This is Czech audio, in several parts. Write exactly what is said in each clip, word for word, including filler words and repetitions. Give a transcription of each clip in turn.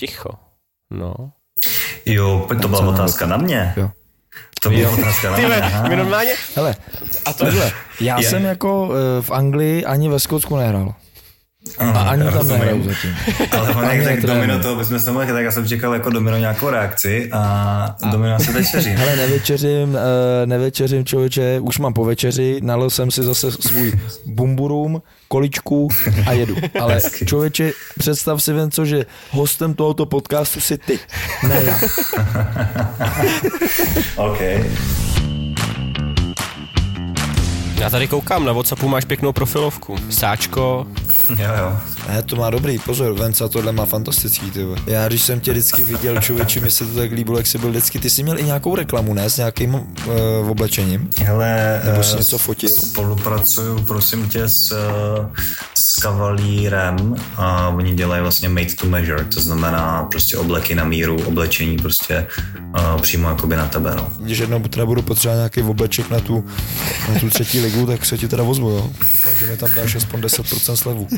Ticho. No. Jo, to byla otázka na mě. Jo. To byla otázka na mě. Ty normálně? Hele, a tohle. Já je. jsem jako v Anglii ani ve Skotsku nehrál. Aha, a ani tam nehrál zatím. Ale on jak tak Domino toho bychom se mohli, tak já jsem čekal jako Domino nějakou reakci a, a. Domino se večeřím. Hele, nevečeřím, nevečeřím člověče, už mám po večeři, nalil jsem si zase svůj bumburum, količku a jedu. Ale člověče, představ si Venco, že hostem tohoto podcastu jsi ty, ne já. OK. Já tady koukám, na WhatsAppu máš pěknou profilovku. Sáčko. Jo, jo. Ne, to má dobrý, pozor, Venca tohle má fantastický, tyhle. Já když jsem tě vždycky viděl, člověči, mi se to tak líbilo, jak jsi byl vždycky. Ty jsi měl i nějakou reklamu, ne? S nějakým uh, oblečením? Hele, nebo jsi něco fotil? Spolupracuju, prosím tě, s, s kavalírem a oni dělají vlastně made to measure, to znamená prostě obleky na míru, oblečení prostě uh, přímo jakoby na tebe, no. Když jednou teda budu potřebovat nějaký obleček na tu, na tu třetí ligu, tak se ti teda ozvu, jo? Doufám, že mi tam dáš aspoň deset procent slevu.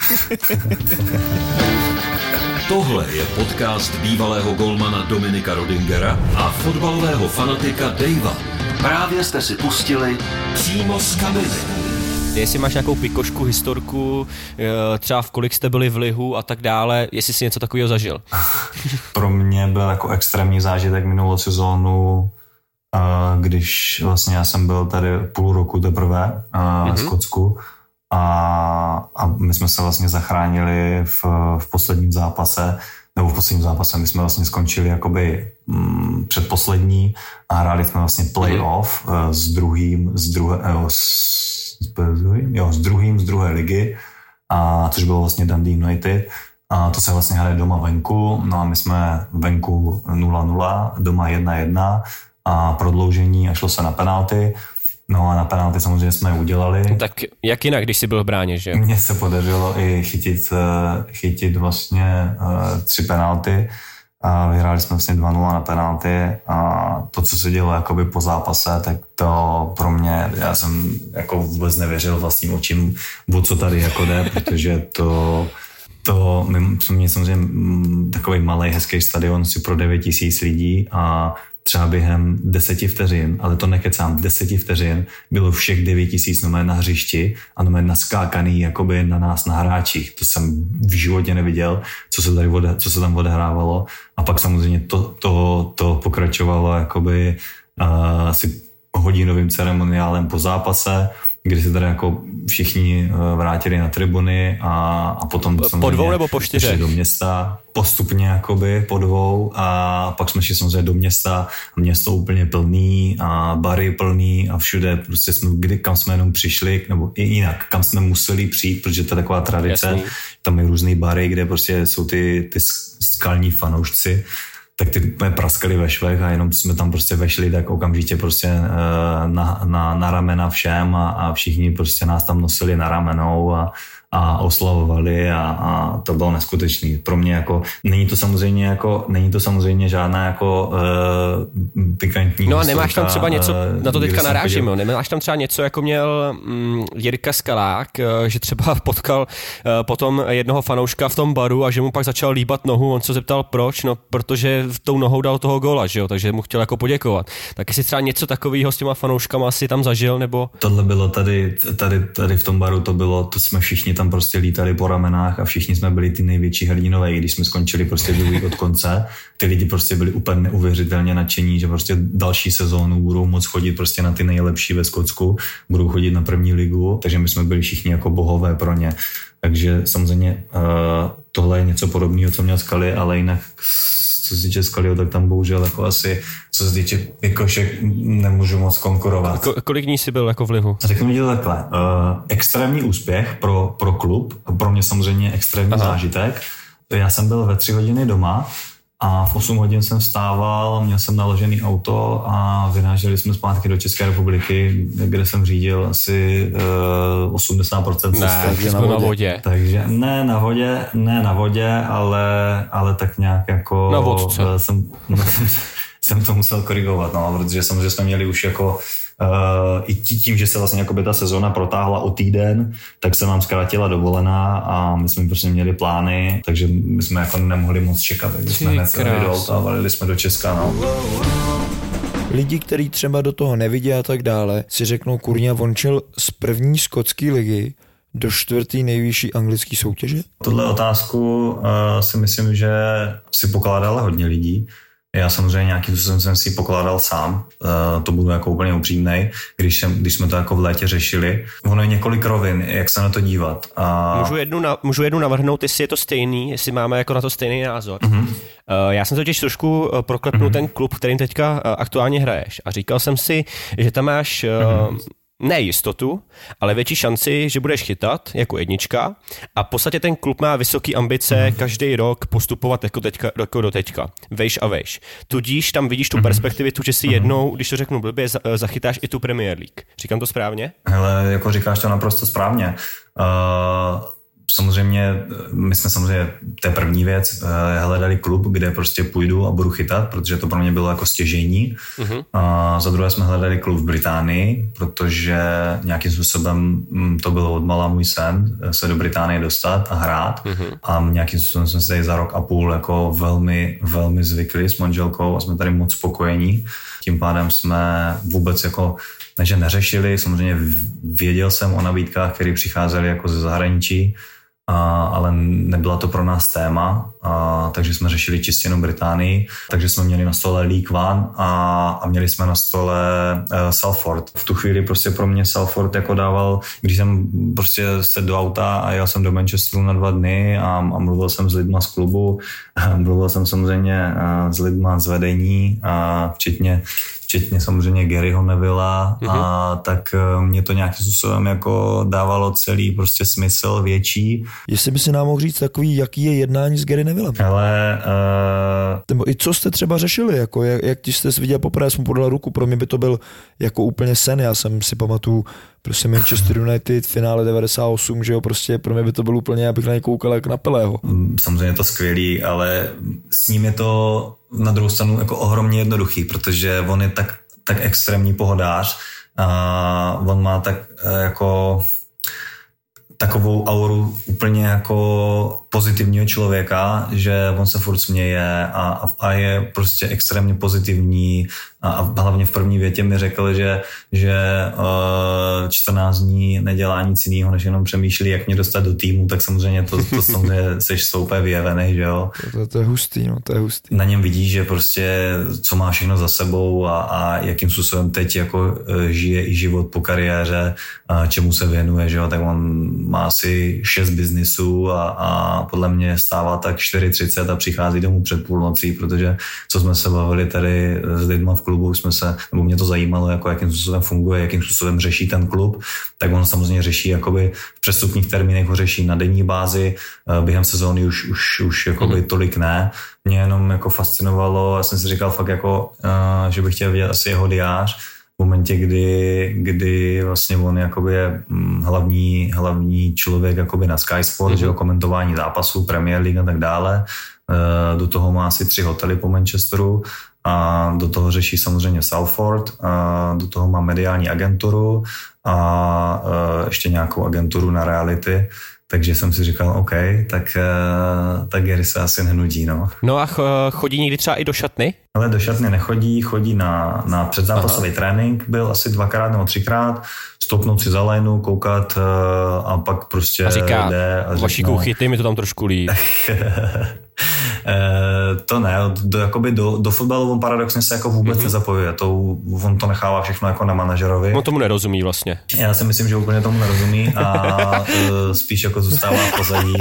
Tohle je podcast bývalého golmana Dominika Rodingera a fotbalového fanatika Davea. Právě jste si pustili přímo z kabiny. Jestli máš nějakou pikošku, historku, třeba v kolik jste byli v lihu a tak dále, jestli jsi něco takového zažil. Pro mě byl jako extrémní zážitek minulou sezónu, když vlastně já jsem byl tady půl roku teprve mm-hmm. v Skotsku a, a my jsme se vlastně zachránili v, v posledním zápase, nebo v posledním zápase my jsme vlastně skončili jakoby mm, předposlední a hráli jsme vlastně playoff mm-hmm. s druhým, s druhé, s S druhým? Jo, s druhým, z druhé ligy, a, což bylo vlastně Dundee United. A to se vlastně hraje doma venku, no a my jsme venku nula nula, doma jedna jedna a prodloužení a šlo se na penalty. No a na penalty samozřejmě jsme je udělali. Tak jak jinak, když jsi byl v bráně, že jo? Mně se podařilo i chytit, chytit vlastně tři penalty. A vyhráli jsme vlastně dva nula na penalty a to, co se dělo jakoby po zápase, tak to pro mě, já jsem jako vůbec nevěřil vlastním očím, o co tady jako jde, protože to, to my jsme měli samozřejmě takový malej hezký stadion si pro devět tisíc lidí a třeba během deseti vteřin, ale to nekecám, deseti vteřin bylo všech devět tisíc na hřišti a naskákaný jakoby na nás, na hráčích. To jsem v životě neviděl, co se, tady ode, co se tam odehrávalo. A pak samozřejmě to, to, to pokračovalo jakoby uh, asi hodinovým ceremoniálem po zápase, kdy se tady jako všichni vrátili na tribuny a, a potom po dvou nebo po čtyřech? Do města, postupně jakoby po dvou a pak jsme šli samozřejmě do města, město úplně plný a bary plný a všude prostě jsme, kdy, kam jsme jenom přišli, nebo i jinak, kam jsme museli přijít, protože to je taková tradice, jasný. Tam je různý bary, kde prostě jsou ty, ty skalní fanoušci, tak ty jsme praskali ve švech a jenom jsme tam prostě vešli tak okamžitě prostě na, na, na ramena všem a, a všichni prostě nás tam nosili na ramenou a, a oslavovali a, a to bylo neskutečný. Pro mě jako, není to samozřejmě jako, není to samozřejmě žádná jako uh, pikantní. No a nemáš tam třeba něco, uh, na to teďka narážím, jo, nemáš tam třeba něco, jako měl um, Jirka Skalák, uh, že třeba potkal uh, potom jednoho fanouška v tom baru a že mu pak začal líbat nohu, on se zeptal proč, no protože tou nohou dal toho góla, že jo, takže mu chtěl jako poděkovat. Tak jestli třeba něco takového s těma fanouškama asi tam zažil, nebo? Tohle bylo tady, tady, tady v tom baru to bylo, to jsme všichni tam prostě lítali po ramenách a všichni jsme byli ty největší hrdinové, i když jsme skončili prostě druhý od konce. Ty lidi prostě byli úplně neuvěřitelně nadšení, že prostě další sezónu budou moc chodit prostě na ty nejlepší ve Skotsku, budou chodit na první ligu, takže my jsme byli všichni jako bohové pro ně. Takže samozřejmě uh, tohle je něco podobného, co měl Skali, ale jinak co se týče Skalio, tak tam bohužel jako asi, co se týče pikošek, nemůžu moc konkurovat. Ko, kolik dní jsi byl jako v lihu? Řeknu ti to takhle. Uh, extrémní úspěch pro, pro klub, pro mě samozřejmě extrémní Aha. zážitek, já jsem byl ve tři hodiny doma a v osm hodin jsem vstával, měl jsem naložený auto a vyráželi jsme zpátky do České republiky, kde jsem řídil asi uh, osmdesát procent cesty. Ne, takže na vodě. na vodě. Takže ne na vodě, ne na vodě, ale, ale tak nějak jako... Na vodce. Jsem, jsem to musel korigovat, no, protože samozřejmě jsme měli už jako... Uh, i tím, že se vlastně jakoby ta sezóna protáhla o týden, tak se nám zkrátila dovolená a my jsme prostě měli plány, takže my jsme jako nemohli moc čekat, takže jsme neceli do auta a valili jsme do Česka. No. Lidi, který třeba do toho nevidí a tak dále, si řeknou, kurňa, on šel z první skotské ligy do čtvrtý nejvyšší anglické soutěže? Tuhle otázku uh, si myslím, že si pokládala hodně lidí. Já samozřejmě nějaký způsob jsem si pokládal sám, to budu jako úplně upřímnej, když, jsem, když jsme to jako v létě řešili. Ono je několik rovin, jak se na to dívat. A... Můžu, jednu na, můžu jednu navrhnout, jestli je to stejný, jestli máme jako na to stejný názor. Mm-hmm. Já jsem totiž trošku proklepnul mm-hmm. ten klub, kterým teďka aktuálně hraješ a říkal jsem si, že tam máš... Mm-hmm. Ne jistotu, ale větší šanci, že budeš chytat jako jednička a v podstatě ten klub má vysoké ambice každý rok postupovat jako, teďka, jako do teďka, vejš a vejš. Tudíž tam vidíš tu perspektivitu, že si jednou, když to řeknu blbě, zachytáš i tu Premier League. Říkám to správně? Hele, jako říkáš to naprosto správně. Uh... Samozřejmě, my jsme samozřejmě, to je první věc, hledali klub, kde prostě půjdu a budu chytat, protože to pro mě bylo jako stěžejní. Mm-hmm. A za druhé jsme hledali klub v Británii, protože nějakým způsobem to bylo odmala můj sen se do Británie dostat a hrát. Mm-hmm. A nějakým způsobem jsme se za rok a půl jako velmi, velmi zvykli s manželkou a jsme tady moc spokojení. Tím pádem jsme vůbec jako... Takže neřešili, samozřejmě věděl jsem o nabídkách, které přicházely jako ze zahraničí, a, ale nebyla to pro nás téma, a, takže jsme řešili čistě jenom Británii, takže jsme měli na stole League One a, a měli jsme na stole uh, Salford. V tu chvíli prostě pro mě Salford jako dával, když jsem prostě sedl do auta a jel jsem do Manchesteru na dva dny a, a mluvil jsem s lidma z klubu, mluvil jsem samozřejmě uh, s lidma z vedení, a včetně včetně samozřejmě Garyho Nevilla, mm-hmm. a tak mě to nějakým způsobem jako dávalo celý prostě smysl větší. Jestli by si nám mohl říct takový, jaký je jednání s Gary Nevillem? Ale... Uh... Nebo i co jste třeba řešili, jako jak, jak když jste viděl poprvé, jsem mu podal ruku, pro mě by to byl jako úplně sen, já jsem si pamatuju prostě Manchester United, finále devadesát osm, že jo, prostě pro mě by to bylo úplně, abych na něj koukal jak na Pelého. Samozřejmě to skvělý, ale s ním je to na druhou stranu jako ohromně jednoduchý, protože on je tak, tak extrémní pohodář a on má tak jako takovou auru úplně jako pozitivního člověka, že on se furt směje a, a je prostě extrémně pozitivní a, a hlavně v první větě mi řekl, že, že uh, čtrnáct dní nedělá nic jiného, než jenom přemýšlí, jak mě dostat do týmu, tak samozřejmě to, to samozřejmě seš soupé vyjevený, že jo. To, to, to je hustý, no, to je hustý. Na něm vidíš, že prostě co má všechno za sebou a, a jakým způsobem teď jako žije i život po kariéře, a čemu se věnuje, že jo, tak on má asi šest biznisů a, a podle mě stává tak čtyři třicet a přichází domů před půlnocí, protože co jsme se bavili tady s lidma v klubu, jsme se, nebo mě to zajímalo, jako jakým způsobem funguje, jakým způsobem řeší ten klub, tak on samozřejmě řeší jakoby v přestupních termínech ho řeší na denní bázi, během sezóny už, už, už jakoby tolik ne. Mě jenom jako fascinovalo, já jsem si říkal fakt jako, že bych chtěl vidět asi jeho diář, v momentě, kdy, kdy vlastně on jakoby je hlavní, hlavní člověk jakoby na Sky Sport, mm-hmm. že o komentování zápasů, Premier League a tak dále. Do toho má asi tři hotely po Manchesteru a do toho řeší samozřejmě Salford, a do toho má mediální agenturu a ještě nějakou agenturu na reality. Takže jsem si říkal, OK, tak, tak Gary se asi nenudí, no. No a chodí někdy třeba i do šatny? Ale do šatny nechodí, chodí na, na předzápasový Aha. trénink, byl asi dvakrát nebo třikrát, stoupnout si za lajnu, koukat a pak prostě a říká, jde. A říká, Vašíku, no, chytej mi to tam trošku líp. To ne, do, jakoby do, do fotbalu on paradoxně se jako vůbec mm-hmm. nezapojuje, to, on to nechává všechno jako na manažerovi. On tomu nerozumí vlastně. Já si myslím, že úplně tomu nerozumí a spíš jako zůstává v pozadí.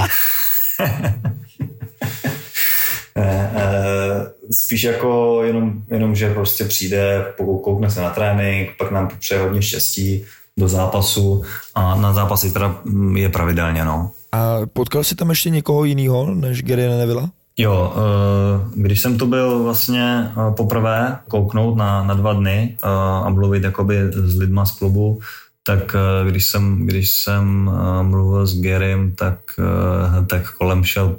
Spíš jako jenom, jenom, že prostě přijde, koukne se na trénink, pak nám přeje hodně štěstí do zápasu a na zápasy teda je pravidelně, no. A potkal jsi tam ještě někoho jiného než Gary Neville? Jo, když jsem tu byl vlastně poprvé kouknout na, na dva dny a mluvit jakoby s lidma z klubu, tak když jsem, když jsem mluvil s Garym, tak, tak kolem šel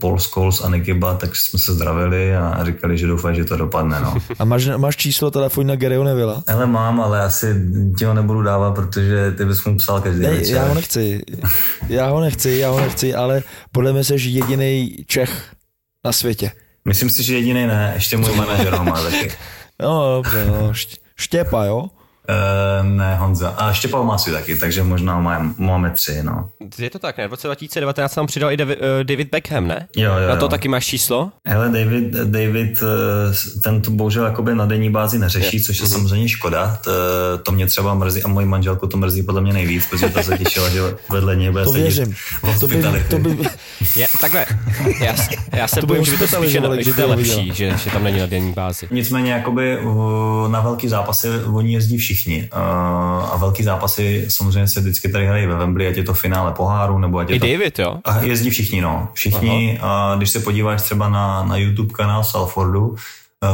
Paul Scholes a Nikiba, tak jsme se zdravili a říkali, že doufají, že to dopadne. No. A máš, máš číslo telefonu na Garyho Nevilla? Hele, mám, ale asi ti ho nebudu dávat, protože ty bys mu psal každý den. Já ho nechci, já ho nechci, já ho nechci, ale podle mě jsi jedinej Čech na světě. Myslím si, že jedinej ne, ještě můj manažer ho má taky. No dobře, no. Štěpa, jo? Uh, ne, Honza. A Štěpán má si taky, takže možná máme, máme tři, no. Je to tak, ne? V roce dva tisíce devatenáct tam přidal i David, uh, David Beckham, ne? Jo, jo, na to jo. Taky máš číslo? Hele, David, David ten to bohužel jakoby na denní bázi neřeší, je. což je mm-hmm. samozřejmě škoda. To, to mě třeba mrzí a moji manželku to mrzí podle mě nejvíc, protože ta se těšila, že vedle něj bude sedět v hospitali. To by, to by... je, takhle, já, já se bojím, že by to spíše je lepší, že, že tam není na denní bázi. Nicméně jakoby na velký zápasy oni jezdí všichni. Všichni. A velký zápasy samozřejmě se vždycky tady hrají ve Wembley, ať je to finále poháru, nebo ať je to... I David, jo? A jezdí všichni, no. Všichni. Aha. A když se podíváš třeba na, na YouTube kanál Salfordu,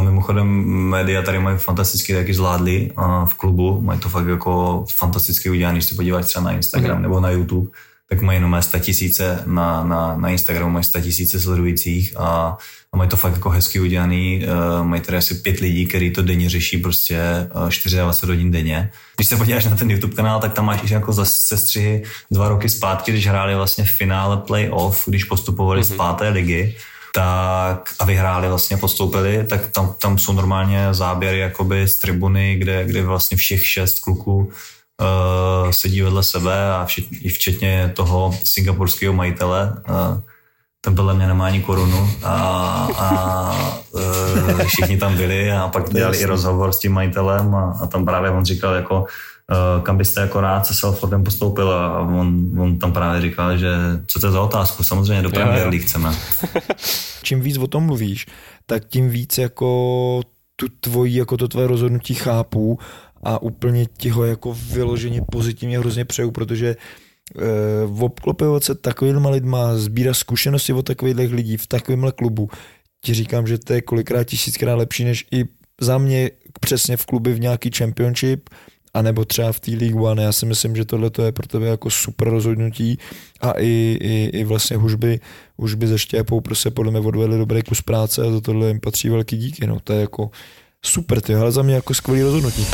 mimochodem média tady mají fantasticky taky zvládli v klubu, mají to fakt jako fantasticky udělané, když se podíváš třeba na Instagram mhm. nebo na YouTube, tak mají jenom statisíce na, na, na Instagramu, mají statisíce sledujících a, a mají to fakt jako hezky udělaný. Uh, mají tady asi pět lidí, který to denně řeší prostě uh, dvacet čtyři hodin denně. Když se podíváš na ten YouTube kanál, tak tam máš jako zase střihy dva roky zpátky, když hráli vlastně v finále playoff, když postupovali mm-hmm. z páté ligy tak, a vyhráli vlastně, postoupili, tak tam, tam jsou normálně záběry jakoby z tribuny, kde, kde vlastně všech šest kluků Uh, sedí vedle sebe a včetně, včetně toho singapurského majitele. Uh, ten podle mě nemá ani korunu a, a uh, všichni tam byli a pak dělali i rozhovor s tím majitelem a, a tam právě on říkal jako uh, kam byste jako rád se Salfordem postoupil a on, on tam právě říkal, že co to je za otázku, samozřejmě do Premier League chceme. Čím víc o tom mluvíš, tak tím víc jako tu tvojí, jako to tvoje rozhodnutí chápu a úplně ti ho jako vyloženě pozitivně hrozně přeju, protože e, obklopovat se takovýma lidma, sbírat zkušenosti od takových lidí v takovémhle klubu, ti říkám, že to je kolikrát tisíckrát lepší, než i za mě přesně v kluby v nějaký championship, anebo třeba v té League One. Já si myslím, že tohle je pro tebe jako super rozhodnutí a i, i, i vlastně hužby, hužby ze Štěpou prostě podle mě odvedli dobrý kus práce a za tohle jim patří velký díky. No, to je jako super, ty, ale za mě jako skvělý rozhodnutí.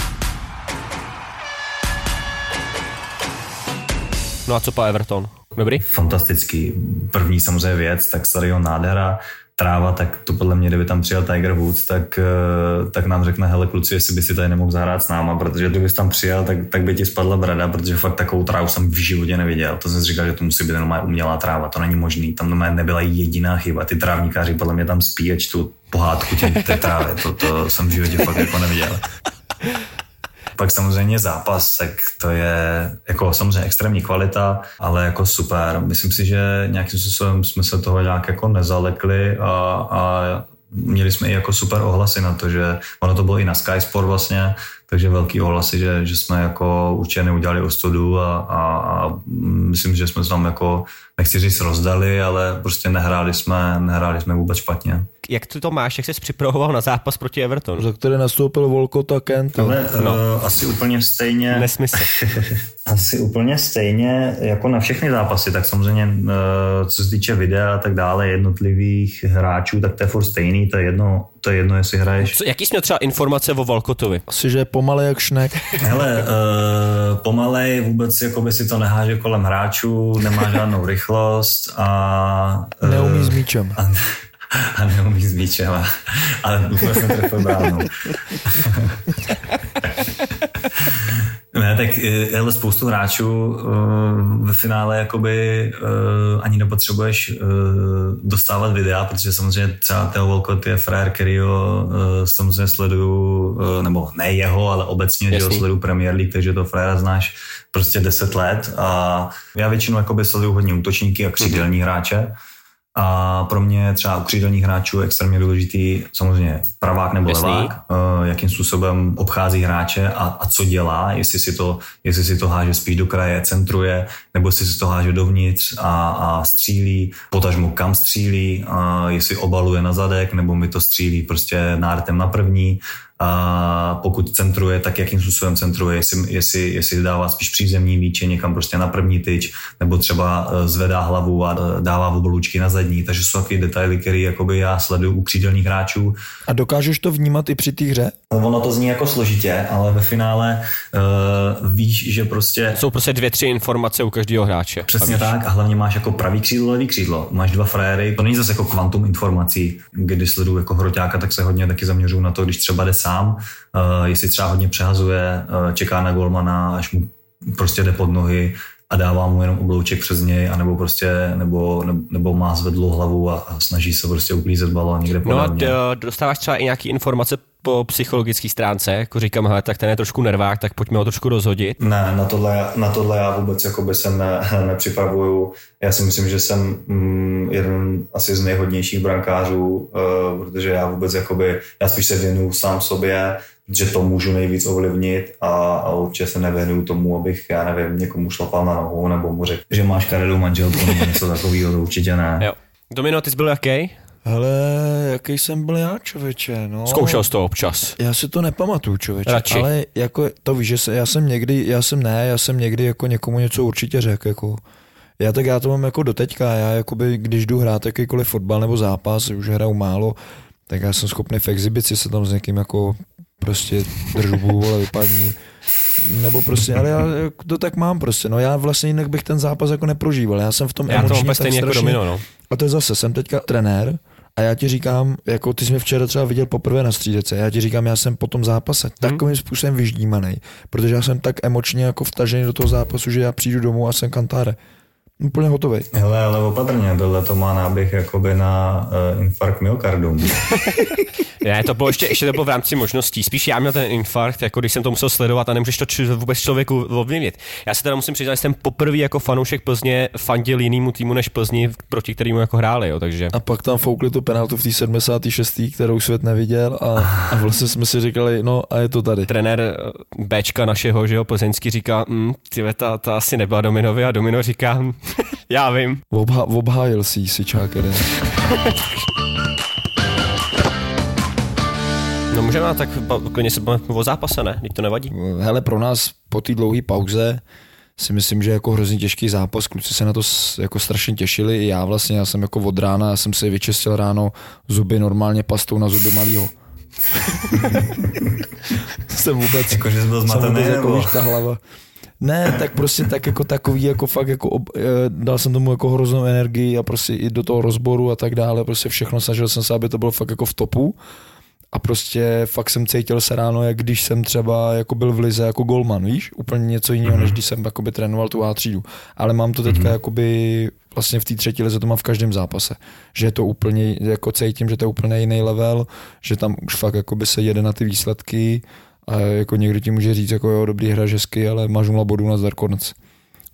No a co pa Everton? Dobrý? Fantastický. První samozřejmě věc, tak starýho nádhera, tráva, tak to podle mě, kdyby tam přijel Tiger Woods, tak, tak nám řekne, hele kluci, jestli by si tady nemohl zahrát s náma, protože kdyby jsi tam přijel, tak, tak by ti spadla brada, protože fakt takovou trávu jsem v životě neviděl. To jsem si říkal, že to musí být normálně umělá tráva, to není možný, tam nebyla jediná chyba, ty trávníkáři podle mě tam spí a čtu pohádku tě, té trávy, to, to jsem v životě fakt jako neviděl. Pak samozřejmě zápas, tak to je jako samozřejmě extrémní kvalita, ale jako super. Myslím si, že nějakým způsobem jsme se toho nějak jako nezalekli a, a měli jsme i jako super ohlasy na to, že ono to bylo i na Sky Sport vlastně, takže velký ohlasy, že, že jsme jako určitě neudělali ostudu a, a, a myslím, že jsme se tam jako, nechci říct rozdali, ale prostě nehráli jsme, nehráli jsme vůbec špatně. Jak ty to máš, jak jsi připravoval na zápas proti Evertonu? Za který nastoupil Volko Kent. Ale no. uh, asi úplně stejně... Nesmysl. Asi úplně stejně jako na všechny zápasy, tak samozřejmě uh, co se týče videa a tak dále, jednotlivých hráčů, tak to je furt stejný, to je jedno, to je jedno jestli hraješ. Co, jaký jsi měl třeba informace o Walcottovi? Asi, že je pomalej jak šnek. Hele, uh, pomalej, vůbec jakoby si to neháže kolem hráčů, nemá žádnou rychlost a... Uh, neumí s míčem. A, a neumí s míčem, a, ale vůbec jsem trefil bránu. Ne, tak ale spoustu hráčů uh, ve finále jakoby uh, ani nepotřebuješ uh, dostávat videa, protože samozřejmě třeba Theo Walcott je frajer, který ho uh, samozřejmě sleduju, uh, nebo ne jeho, ale obecně, Jasný. Že ho sleduju Premier League, takže to frajera znáš prostě deset let a já většinou jakoby sleduju hodně útočníky a křídelní hráče. A pro mě třeba u křídelních hráčů je extrémně důležitý samozřejmě pravák nebo Jasný. levák, jakým způsobem obchází hráče a, a co dělá, jestli si, to, jestli si to háže spíš do kraje, centruje, nebo jestli si to háže dovnitř a, a střílí, potažmo kam střílí, a jestli obaluje na zadek, nebo mi to střílí prostě nártem na první. A pokud centruje, tak jakým způsobem centruje, jestli, jestli, jestli dává spíš přízemní míče někam prostě na první tyč, nebo třeba zvedá hlavu a dává oblůčky na zadní, takže jsou takové detaily, které jakoby já sleduju u křídelních hráčů. A dokážeš to vnímat i při té hře? Ono to zní jako složitě, ale ve finále uh, víš, že prostě... Jsou prostě dvě, tři informace u každého hráče. Přesně a tak a hlavně máš jako pravý křídlo, levý křídlo, máš dva frajery, to není zase jako kvantum informací, když sleduju jako hroťáka, tak se hodně taky zaměřuju na to, když třeba desá sám, uh, jestli třeba hodně přehazuje, uh, čeká na golmana, až mu prostě jde pod nohy a dává mu jenom oblouček přes něj, anebo prostě, nebo, nebo má zvedlou hlavu a, a snaží se prostě uklízet balón někde podle No a d- dostáváš třeba i nějaký informace po psychologické stránce, jako říkám, hele, tak ten je trošku nervák, tak pojďme ho trošku rozhodit. Ne, na tohle, na tohle já vůbec jakoby se ne, nepřipravuju. Já si myslím, že jsem mm, jeden asi z nejhodnějších brankářů, uh, protože já vůbec jakoby, já spíš se věnuju sám sobě, že to můžu nejvíc ovlivnit a, a určitě se nevěnuju tomu, abych, já nevím, někomu šlapal na nohu nebo mu řekl, že máš karedou manželku nebo něco takového, to určitě ne. Jo. Domino, ty jsi byl jaký? Hele, jaký jsem byl já, čověče, no. Zkoušel jsi to občas. Já si to nepamatuju, čověče, Radši. ale jako to víš, že se, já jsem někdy, já jsem ne, já jsem někdy jako někomu něco určitě řekl, jako. Já tak já to mám jako doteďka, já jakoby, když jdu hrát jakýkoliv fotbal nebo zápas, už hraju málo, tak já jsem schopný v exibici se tam s někým jako prostě držbu, vole, vypadní. Nebo prostě, ale já to tak mám prostě, no já vlastně jinak bych ten zápas jako neprožíval, já jsem v tom já emočním to tak jako domino, no. A to je zase, jsem teďka trenér, a já ti říkám, jako ty jsi mě včera třeba viděl poprvé na střídece, já ti říkám, já jsem po tom zápase takovým hmm. způsobem vyždímanej, protože já jsem tak emočně jako vtažený do toho zápasu, že já přijdu domů a jsem kantáre. Úplně hotovej. Hele, ale opatrně, tohle to má náběh jakoby na uh, infarkt myokardu. Ne, to bylo ještě, ještě to bylo v rámci možností. Spíš já měl ten infarkt, jako když jsem to musel sledovat a nemůžeš to č- vůbec člověku ovlivnit. Já se teda musím přiznat, že jsem poprvé jako fanoušek Plzně fandil jinému týmu než Plzni, proti kterému jako hráli, jo, takže. A pak tam foukli tu penaltu v té sedmdesáté šesté kterou svět neviděl a, a vlastně jsme si říkali, no a je to tady. Trenér Bčka našeho, že jo, plzeňský říká, hm, tyhle ta, ta asi nebyla Dominovi a Domino říká, já vím. Obha- obhájil si si čákere. No můžeme, tak klidně se bavíme o zápase, ne? Teď to nevadí. Hele, pro nás po té dlouhé pauze si myslím, že jako hrozně těžký zápas. Kluci se na to jako strašně těšili. I já vlastně, já jsem jako od rána, já jsem si vyčistil ráno zuby normálně pastou na zuby malýho. Jsem vůbec, jako, že jsem byl zmatený, jako víš, ta hlava. Ne, tak prostě tak jako takový, jako fakt, jako ob, dal jsem tomu jako hroznou energii a prostě i do toho rozboru a tak dále, prostě všechno, snažil jsem se, aby to bylo fakt jako v topu a prostě fakt jsem cítil se ráno, jak když jsem třeba jako byl v lize jako golman, víš, úplně něco jiného, mm-hmm. než když jsem jakoby trénoval tu A třídu, ale mám to teďka mm-hmm. jakoby vlastně v té třetí lize to mám v každém zápase, že je to úplně, jako cítím, že to je úplně jiný level, že tam už fakt jakoby se jede na ty výsledky. A jako někdo ti může říct, jako jo, dobrý hra, hezky, ale máš nula bodů na zdar konec.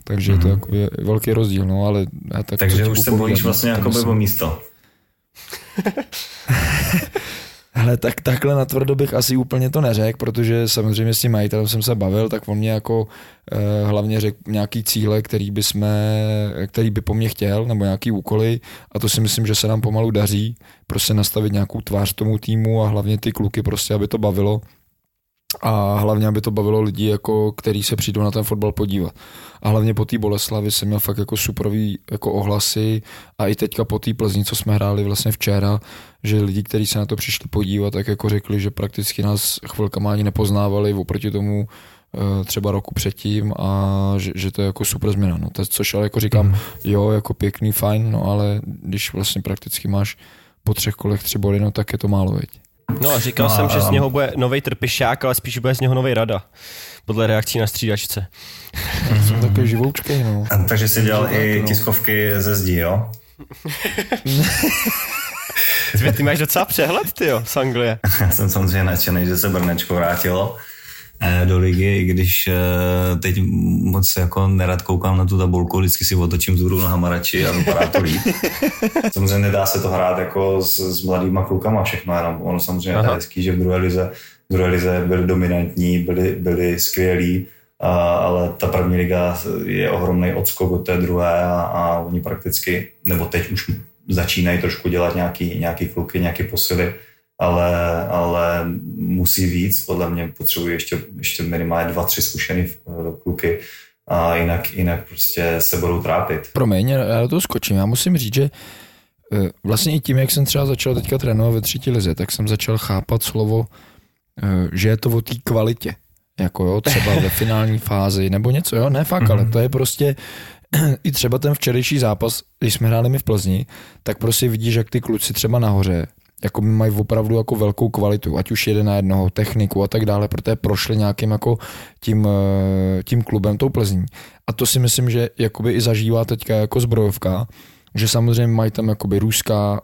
Takže mm-hmm. to jako je velký rozdíl, no, ale... Tak takže už se bojíš vlastně jako by o místo. Hele, tak takhle natvrdo bych asi úplně to neřekl, protože samozřejmě s tím majitelem jsem se bavil, tak on mě jako eh, hlavně řekl nějaký cíle, který by, jsme, který by po mně chtěl, nebo nějaký úkoly, a to si myslím, že se nám pomalu daří prostě nastavit nějakou tvář tomu týmu a hlavně ty kluky prostě, aby to bavilo. A hlavně, aby to bavilo lidi, jako, který se přijdou na ten fotbal podívat. A hlavně po té Boleslavi jsem měl fakt jako superový jako ohlasy a i teďka po té Plzni, co jsme hráli vlastně včera, že lidi, kteří se na to přišli podívat, tak jako řekli, že prakticky nás chvilkama ani nepoznávali oproti tomu třeba roku předtím a že, že to je jako super změna. No, to, což ale jako říkám, jo, jako pěkný, fajn, no ale když vlastně prakticky máš po třech kolech tři body, no tak je to málo, veď. No a říkal no, jsem, že z něho bude novej trpišák, ale spíš bude z něho novej Rada. Podle reakcí na střídačce. Mm-hmm. Jsem takový živoučkej, no. A takže jsi dělal tak, i tiskovky no. ze zdí, jo? Ty máš docela přehled, ty jo, z Anglie. Já jsem samozřejmě nadšený, že se Brnečko vrátilo. do ligy, i když teď moc jako nerad koukám na tu tabulku, vždycky si otočím vzhůru na hamarači a vypadá to líp. Samozřejmě nedá se to hrát jako s, s mladýma klukama všechno, jenom ono samozřejmě je hezký, že v druhé lize, v druhé lize byli dominantní, byli, byli skvělí, a, ale ta první liga je ohromný odskok od té druhé a, a oni prakticky, nebo teď už začínají trošku dělat nějaký, nějaký kluky, nějaké posily, ale, ale musí víc, podle mě potřebují ještě, ještě minimálně dva, tři zkušený kluky a jinak, jinak prostě se budou trápit. Promiň, já to skočím, já musím říct, že vlastně i tím, jak jsem třeba začal teďka trénovat ve třetí lize, tak jsem začal chápat slovo, že je to o té kvalitě, jako jo, třeba ve finální fázi nebo něco, jo, ne fakt, mm-hmm. ale to je prostě i třeba ten včerejší zápas, když jsme hráli my v Plzni, tak prostě vidíš, jak ty kluci třeba nahoře jako mají opravdu jako velkou kvalitu, ať už jeden na jednoho, techniku a tak dále, protože prošli nějakým jako tím, tím klubem, tou Plzní. A to si myslím, že jakoby i zažívá teďka jako Zbrojovka, že samozřejmě mají tam jakoby Ruska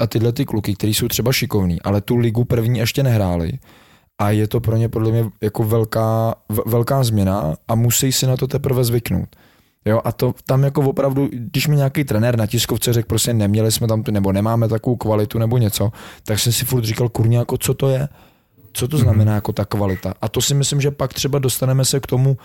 a tyhle ty kluky, kteří jsou třeba šikovní, ale tu ligu první ještě nehráli. A je to pro ně podle mě jako velká, velká změna a musí si na to teprve zvyknout. Jo, a to tam jako opravdu, když mi nějaký trenér na tiskovce řekl, prostě neměli jsme tam, nebo nemáme takovou kvalitu nebo něco, tak jsem si furt říkal, kurně, jako co to je? Co to znamená jako ta kvalita? A to si myslím, že pak třeba dostaneme se k tomu,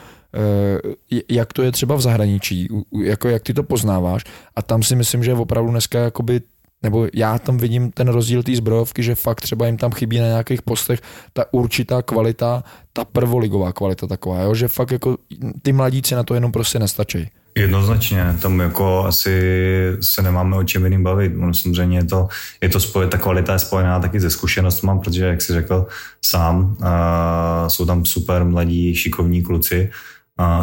jak to je třeba v zahraničí, jako jak ty to poznáváš. A tam si myslím, že opravdu dneska jakoby, nebo já tam vidím ten rozdíl té Zbrojovky, že fakt třeba jim tam chybí na nějakých postech ta určitá kvalita, ta prvoligová kvalita taková, jo? Že fakt jako ty mladíci na to jenom prostě nestačí. Jednoznačně, tam jako asi se nemáme o čem jiným bavit. Ono samozřejmě je to, je to spoj, ta kvalita je spojená taky ze zkušenostma, protože jak jsi řekl sám, uh, jsou tam super mladí šikovní kluci,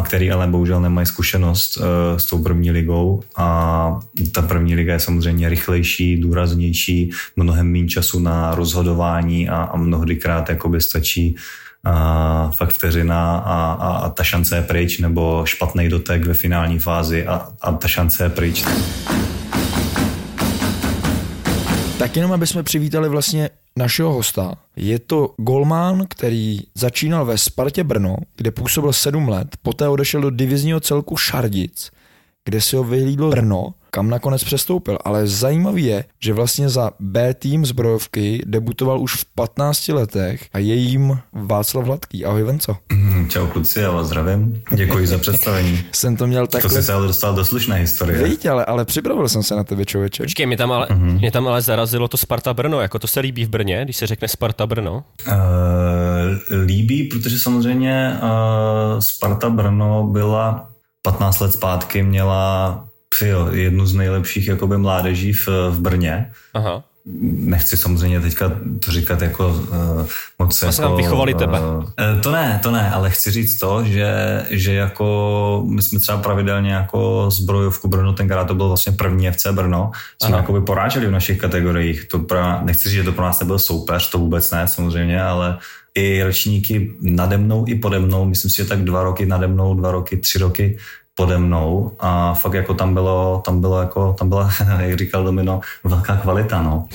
který ale bohužel nemají zkušenost s tou první ligou a ta první liga je samozřejmě rychlejší, důraznější, mnohem méně času na rozhodování a, a mnohdykrát jakoby stačí a, fakt vteřina a, a, a ta šance je pryč, nebo špatný dotek ve finální fázi a, a ta šance je pryč. Tak jenom, aby jsme přivítali vlastně našeho hosta. Je to golman, který začínal ve Spartě Brno, kde působil sedm let, poté odešel do divizního celku Šardic, kde si ho vyhlídlo Brno, kam nakonec přestoupil. Ale zajímavý je, že vlastně za B tým Zbrojovky debutoval už v patnácti letech a je jím Václav Hladký. Ahoj Venco. Čau kluci, já vás zdravím. Děkuji za představení. Jsem to měl takhle. To jsi se ale dostal do slušné historie. Víte, ale, ale připravil jsem se na tebe, člověče. Počkej, mě tam ale, mm-hmm. mě tam ale zarazilo to Sparta Brno, jako to se líbí v Brně, když se řekne Sparta Brno? Uh, líbí, protože samozřejmě uh, Sparta Brno byla patnáct let zpátky, měla jo, jednu z nejlepších jakoby mládeží v, v Brně. Aha. Nechci samozřejmě teďka to říkat jako uh, moc se... Vlastně jako, vychovali tebe. Uh, to ne, to ne, ale chci říct to, že, že jako my jsme třeba pravidelně jako Zbrojovku Brno, tenkrát to byl vlastně první F C Brno, jsme jakoby poráželi v našich kategoriích. To pra, nechci říct, že to pro nás nebyl soupeř, to vůbec ne, samozřejmě, ale i ročníky nade mnou i pode mnou, myslím si, že tak dva roky nade mnou, dva roky, tři roky pode mnou a fakt jako tam bylo, tam bylo jako, tam byla, jak říkal Domino, velká kvalita, no.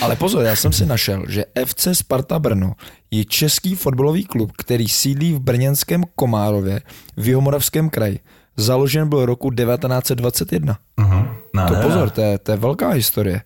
Ale pozor, já jsem si našel, že F C Sparta Brno je český fotbalový klub, který sídlí v brněnském Komárově v Jihomoravském kraji. Založen byl roku devatenáct set dvacet jedna. Uh-huh. To pozor, to je, to je velká historie.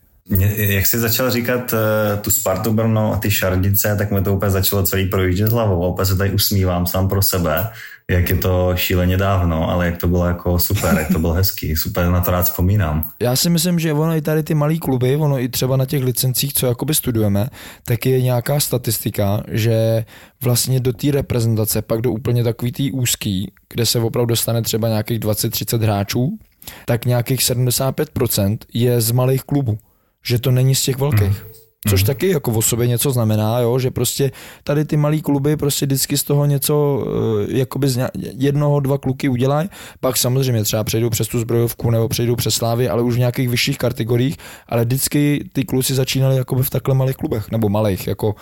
Jak jsi začal říkat tu Spartu Brno a ty Šardice, tak mi to úplně začalo celý projíždět hlavou a úplně se tady usmívám sám pro sebe, jak je to šíleně dávno, ale jak to bylo jako super, jak to bylo hezký, super, na to rád vzpomínám. Já si myslím, že ono i tady ty malý kluby, ono i třeba na těch licencích, co jakoby studujeme, tak je nějaká statistika, že vlastně do té reprezentace, pak do úplně takový tý úzký, kde se opravdu dostane třeba nějakých dvacet třicet hráčů, tak nějakých sedmdesát pět procent je z malých klubů. Že to není z těch velkých. Což taky jako o sobě něco znamená, jo? Že prostě tady ty malý kluby prostě vždycky z toho něco jakoby z jednoho, dva kluky udělají, pak samozřejmě třeba přejdou přes tu Zbrojovku nebo přejdou přes Slávy, ale už v nějakých vyšších kategoriích, ale vždycky ty kluci začínali jakoby v takhle malých klubech, nebo malých, jako,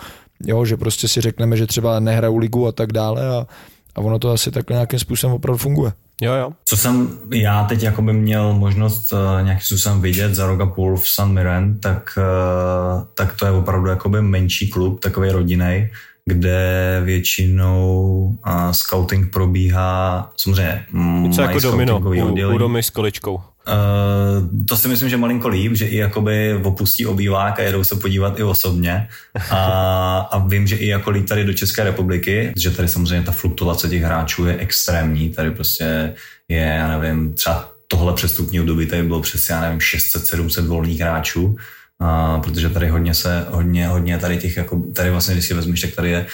jo? Že prostě si řekneme, že třeba nehrajou ligu a tak dále a, a ono to asi takhle nějakým způsobem opravdu funguje. Jo, jo. Co jsem já teď jakoby měl možnost uh, nějakým způsobem vidět za rok a půl v Saint Mirren, tak, uh, tak to je opravdu jakoby menší klub, takový rodinný, kde většinou a scouting probíhá, samozřejmě něco jako domino, u, u domy s količkou. Uh, to si myslím, že malinko líp, že i jakoby opustí obývák a jedou se podívat i osobně a, a vím, že i jako lítali do České republiky, že tady samozřejmě ta fluktuace těch hráčů je extrémní, tady prostě je, já nevím, třeba tohle přestupní období tady bylo přes, já nevím, šest set sedm set volných hráčů, a, protože tady hodně se, hodně, hodně tady těch, jako, tady vlastně, když si vezmeš, tak tady je,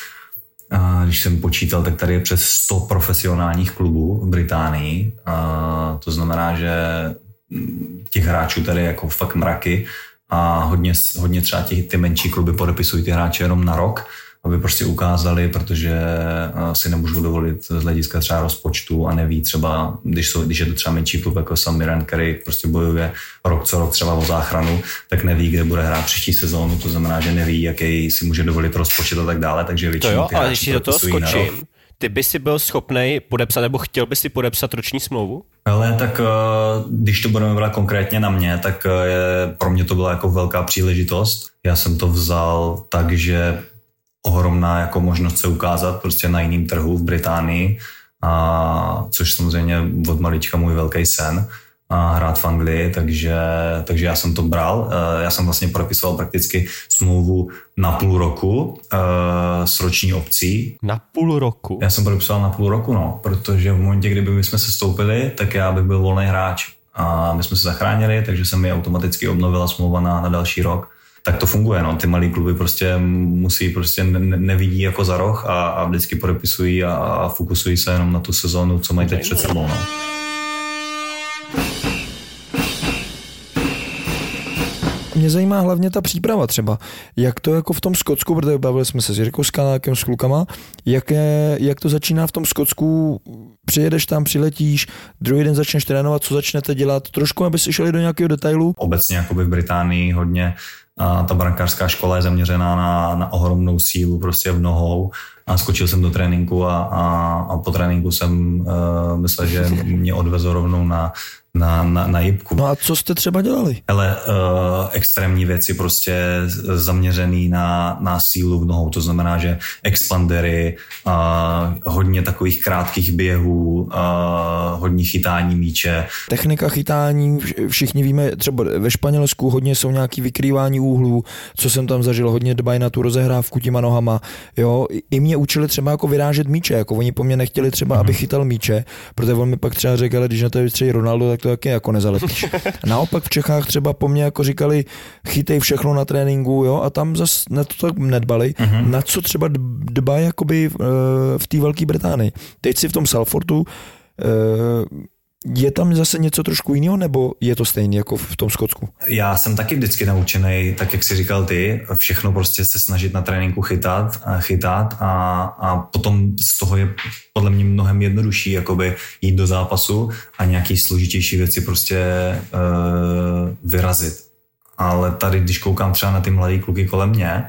a, když jsem počítal, tak tady je přes sto profesionálních klubů v Británii, a, to znamená, že těch hráčů tady jako fakt mraky a hodně, hodně třeba těch, ty menší kluby podepisují ty hráče jenom na rok, aby prostě ukázali, protože si nemůžu dovolit z hlediska třeba rozpočtu a neví třeba, když, jsou, když je to třeba menší klub jako Saint Mirren, který prostě bojuje rok co rok třeba o záchranu, tak neví, kde bude hrát příští sezónu, to znamená, že neví, jaký si může dovolit rozpočet a tak dále, takže většinou to jo, ty ale hráči do toho skočím. Na rok. Ty by si byl schopnej podepsat, nebo chtěl by si podepsat roční smlouvu? Ale tak když to budeme brát konkrétně na mě, tak je, pro mě to byla jako velká příležitost. Já jsem to vzal tak, že ohromná jako možnost se ukázat prostě na jiném trhu v Británii, a, což samozřejmě od malička můj velký sen, a hrát v Anglii, takže, takže já jsem to bral. Já jsem vlastně propisoval prakticky smlouvu na půl roku s roční opcí. Na půl roku? Já jsem propisoval na půl roku, no, protože v momentě, kdyby my jsme se stoupili, tak já bych byl volný hráč. A my jsme se zachránili, takže jsem mi automaticky obnovila smlouva na, na další rok. Tak to funguje, no, ty malý kluby prostě musí, prostě nevidí jako za roh a, a vždycky podepisují a, a fokusují se jenom na tu sezónu, co mají teď před sebou, no. Mě zajímá hlavně ta příprava třeba. Jak to jako v tom Skotsku, protože bavili jsme se s Jirkou Skalákem, s klukama, jak, je, jak to začíná v tom Skotsku, přijedeš tam, přiletíš, druhý den začneš trénovat, co začnete dělat, trošku, aby si šli do nějakého detailu. Obecně jakoby v Británii hodně a ta brankářská škola je zaměřená na, na ohromnou sílu prostě v nohou a skočil jsem do tréninku a, a, a po tréninku jsem uh, myslel, že mě odvezl rovnou na na, na, na jibku. No a co jste třeba dělali? Hele, uh, extrémní věci prostě zaměřený na, na sílu v nohou, to znamená, že expandery, uh, hodně takových krátkých běhů, uh, hodně chytání míče. Technika chytání, všichni víme, třeba ve Španělsku hodně jsou nějaký vykrývání úhlů, co jsem tam zažil, hodně dbají na tu rozehrávku těma nohama, jo, i mě učili třeba jako vyrážet míče, jako oni po mně nechtěli třeba, mm-hmm. aby chytal míče, protože on mi pak třeba řekl, když na to vystřelí Ronaldo, tak to taky jako nezalepíš. Naopak v Čechách třeba po mně jako říkali, chytej všechno na tréninku, jo, a tam zase na to tak nedbali, mm-hmm. na co třeba dbá jakoby v té Velké Británii. Teď si v tom Salfordu, je tam zase něco trošku jiného, nebo je to stejné jako v tom Skotsku? Já jsem taky vždycky naučený, tak jak jsi říkal ty, všechno prostě se snažit na tréninku chytat, chytat a, a potom z toho je podle mě mnohem jednodušší jakoby jít do zápasu a nějaký složitější věci prostě e, vyrazit. Ale tady, když koukám třeba na ty mladý kluky kolem mě,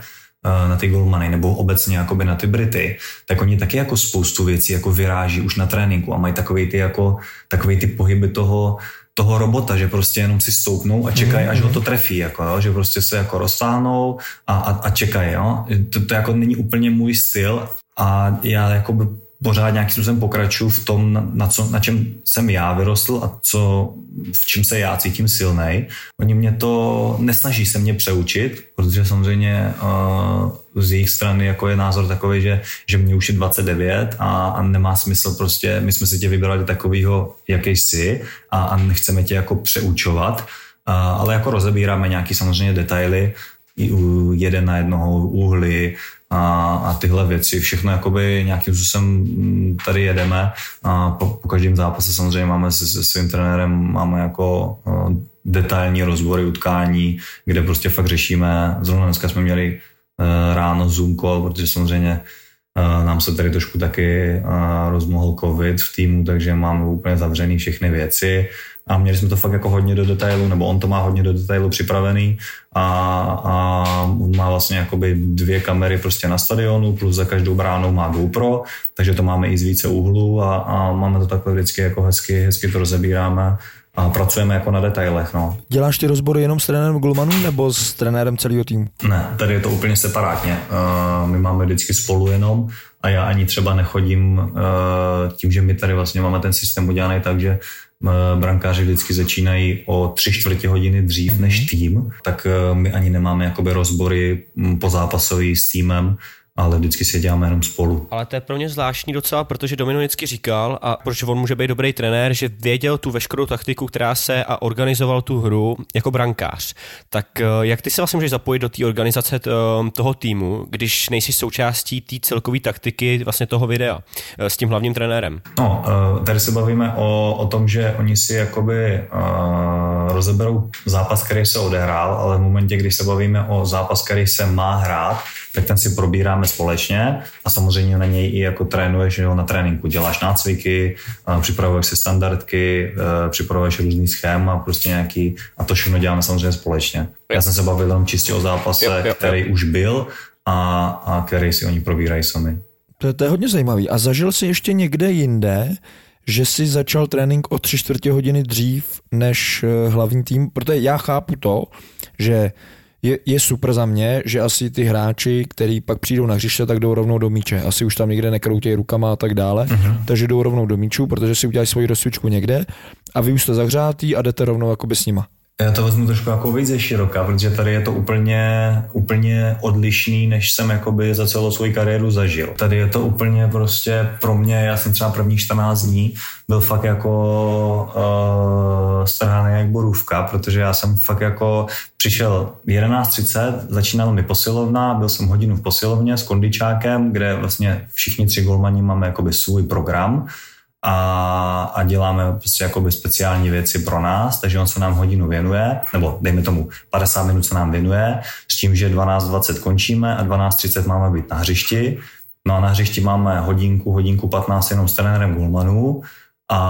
na ty golmany nebo obecně jakoby na ty Brity, tak oni taky jako spoustu věcí jako vyráží už na tréninku a mají takový ty jako takový ty pohyby toho toho robota, že prostě jenom si stoupnou a čekají, až ho to trefí, jako, jo? Že prostě se jako roztáhnou a, a, a čekají. Jo? To, to jako není úplně můj styl a já jakoby pořád nějakým způsobem pokračuju v tom, na, na, co, na čem jsem já vyrostl a co, v čem se já cítím silnej. Oni mě to, nesnaží se mě přeučit, protože samozřejmě uh, z jejich strany jako je názor takový, že, že mě už je dvacet devět a, a nemá smysl prostě, my jsme si tě vybrali takovýho, jaký jsi a, a nechceme tě jako přeučovat, uh, ale jako rozebíráme nějaký samozřejmě detaily, jeden na jednoho, úhly, A, a tyhle věci, všechno jakoby nějakým způsobem tady jedeme a po, po každém zápase samozřejmě máme se, se svým trenérem, máme jako detailní rozbory utkání, kde prostě fakt řešíme, zrovna dneska jsme měli ráno Zoom call, protože samozřejmě nám se tady trošku taky rozmohl covid v týmu, takže máme úplně zavřený všechny věci a měli jsme to fakt jako hodně do detailu, nebo on to má hodně do detailu připravený a, a on má vlastně jakoby dvě kamery prostě na stadionu, plus za každou bránou má GoPro, takže to máme i z více úhlů a, a máme to takhle vždycky jako hezky, hezky to rozebíráme a pracujeme jako na detailech. No. Děláš ty rozbory jenom s trenérem golmanů nebo s trenérem celého týmu? Ne, tady je to úplně separátně. Uh, my máme vždycky spolu jenom a já ani třeba nechodím uh, tím, že my tady vlastně máme ten systém udělaný tak, že brankáři vždycky začínají o tři čtvrtě hodiny dřív než tým, tak my ani nemáme jakoby rozbory pozápasový s týmem, ale vždycky se děláme jenom spolu. Ale to je pro mě zvláštní docela, protože Domino vždycky říkal, a proč on může být dobrý trenér, že věděl tu veškerou taktiku, která se a organizoval tu hru jako brankář. Tak jak ty se vlastně můžeš zapojit do té organizace toho týmu, když nejsi součástí té celkové taktiky vlastně toho videa s tím hlavním trenérem? No, tady se bavíme o, o tom, že oni si jakoby uh, rozeberou zápas, který se odehrál, ale v momentě, když se bavíme o zápas, který se má hrát, tak ten si probíráme společně a samozřejmě na něj i jako trénuješ, že jo, na tréninku děláš nácviky, připravuješ si standardky, připravuješ různý schéma, prostě nějaký, a to všechno děláme samozřejmě společně. Já jsem se bavil jenom čistě o zápase, jo, jo, jo. který už byl a, a který si oni probírají sami. To, to je hodně zajímavý. A zažil jsi ještě někde jinde, že jsi začal trénink o tři čtvrtě hodiny dřív než hlavní tým? Protože já chápu to, že Je, je super za mě, že asi ty hráči, který pak přijdou na hřiště, tak jdou rovnou do míče. Asi už tam někde nekroutějí rukama a tak dále, uh-huh. takže jdou rovnou do míčů, protože si udělají svoji rozcvičku někde a vy už jste zahřátí a jdete rovnou jakoby s nima. Já to vezmu trošku jako víc ze široka, protože tady je to úplně, úplně odlišný, než jsem jakoby za celou svou kariéru zažil. Tady je to úplně prostě pro mě, já jsem třeba prvních čtrnáct dní byl fakt jako uh, strhaný jak borůvka, protože já jsem fakt jako přišel jedenáct třicet, začínal mi posilovna, byl jsem hodinu v posilovně s kondičákem, kde vlastně všichni tři golmani máme jakoby svůj program, A, a děláme prostě jakoby speciální věci pro nás, takže on se nám hodinu věnuje, nebo dejme tomu padesát minut se nám věnuje, s tím, že dvanáct dvacet končíme a dvanáct třicet máme být na hřišti. No a na hřišti máme hodinku, hodinku patnáct jenom s trenérem golmanů a,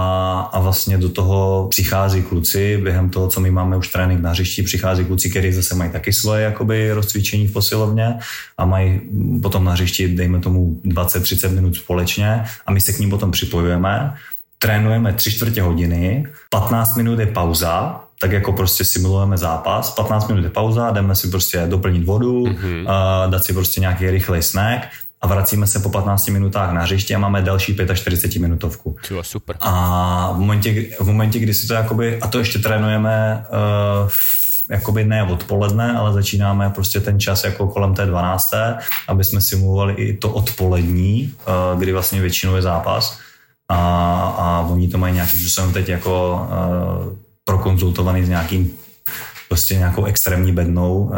a vlastně do toho přichází kluci, během toho, co my máme už trénink na hřišti, přichází kluci, kteří zase mají taky svoje jakoby rozcvičení v posilovně a mají potom na hřišti, dejme tomu dvacet třicet minut společně a my se k ním potom připojujeme, trénujeme tři čtvrtě hodiny, patnáct minut je pauza, tak jako prostě simulujeme zápas, patnáct minut je pauza, jdeme si prostě doplnit vodu, mm-hmm. dát si prostě nějaký rychlej snack, a vracíme se po patnácti minutách na hřiště a máme další čtyřicetipětiminutovku. Tyjo, super. A v momentě, v momentě, kdy si to jakoby, a to ještě trénujeme uh, jakoby ne odpoledne, ale začínáme prostě ten čas jako kolem té dvanácté, aby jsme simulovali i to odpolední, uh, kdy vlastně většinou je zápas a, a oni to mají nějaký, že jsem teď jako uh, prokonzultovaný s nějakým prostě nějakou extrémní bednou,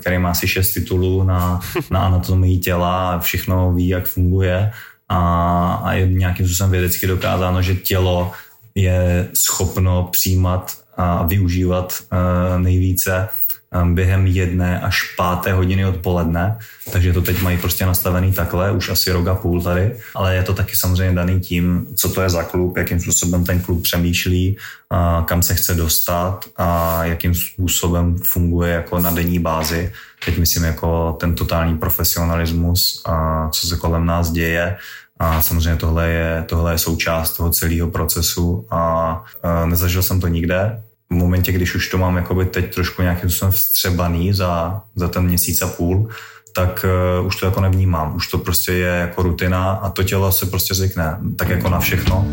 který má asi šest titulů na, na anatomii těla, všechno ví, jak funguje a, a je nějakým způsobem vědecky dokázáno, že tělo je schopno přijímat a využívat nejvíce během jedné až páté hodiny odpoledne, takže to teď mají prostě nastavený takhle, už asi rok a půl tady, ale je to taky samozřejmě daný tím, co to je za klub, jakým způsobem ten klub přemýšlí, a kam se chce dostat a jakým způsobem funguje jako na denní bázi. Teď myslím jako ten totální profesionalismus a co se kolem nás děje. A samozřejmě tohle je, tohle je součást toho celého procesu a, a nezažil jsem to nikde. V momentě, když už to mám jakoby teď trošku nějakým způsobem vstřebaný za, za ten měsíc a půl, tak uh, už to jako nevnímám. Už to prostě je jako rutina a to tělo se prostě zvykne, tak jako na všechno.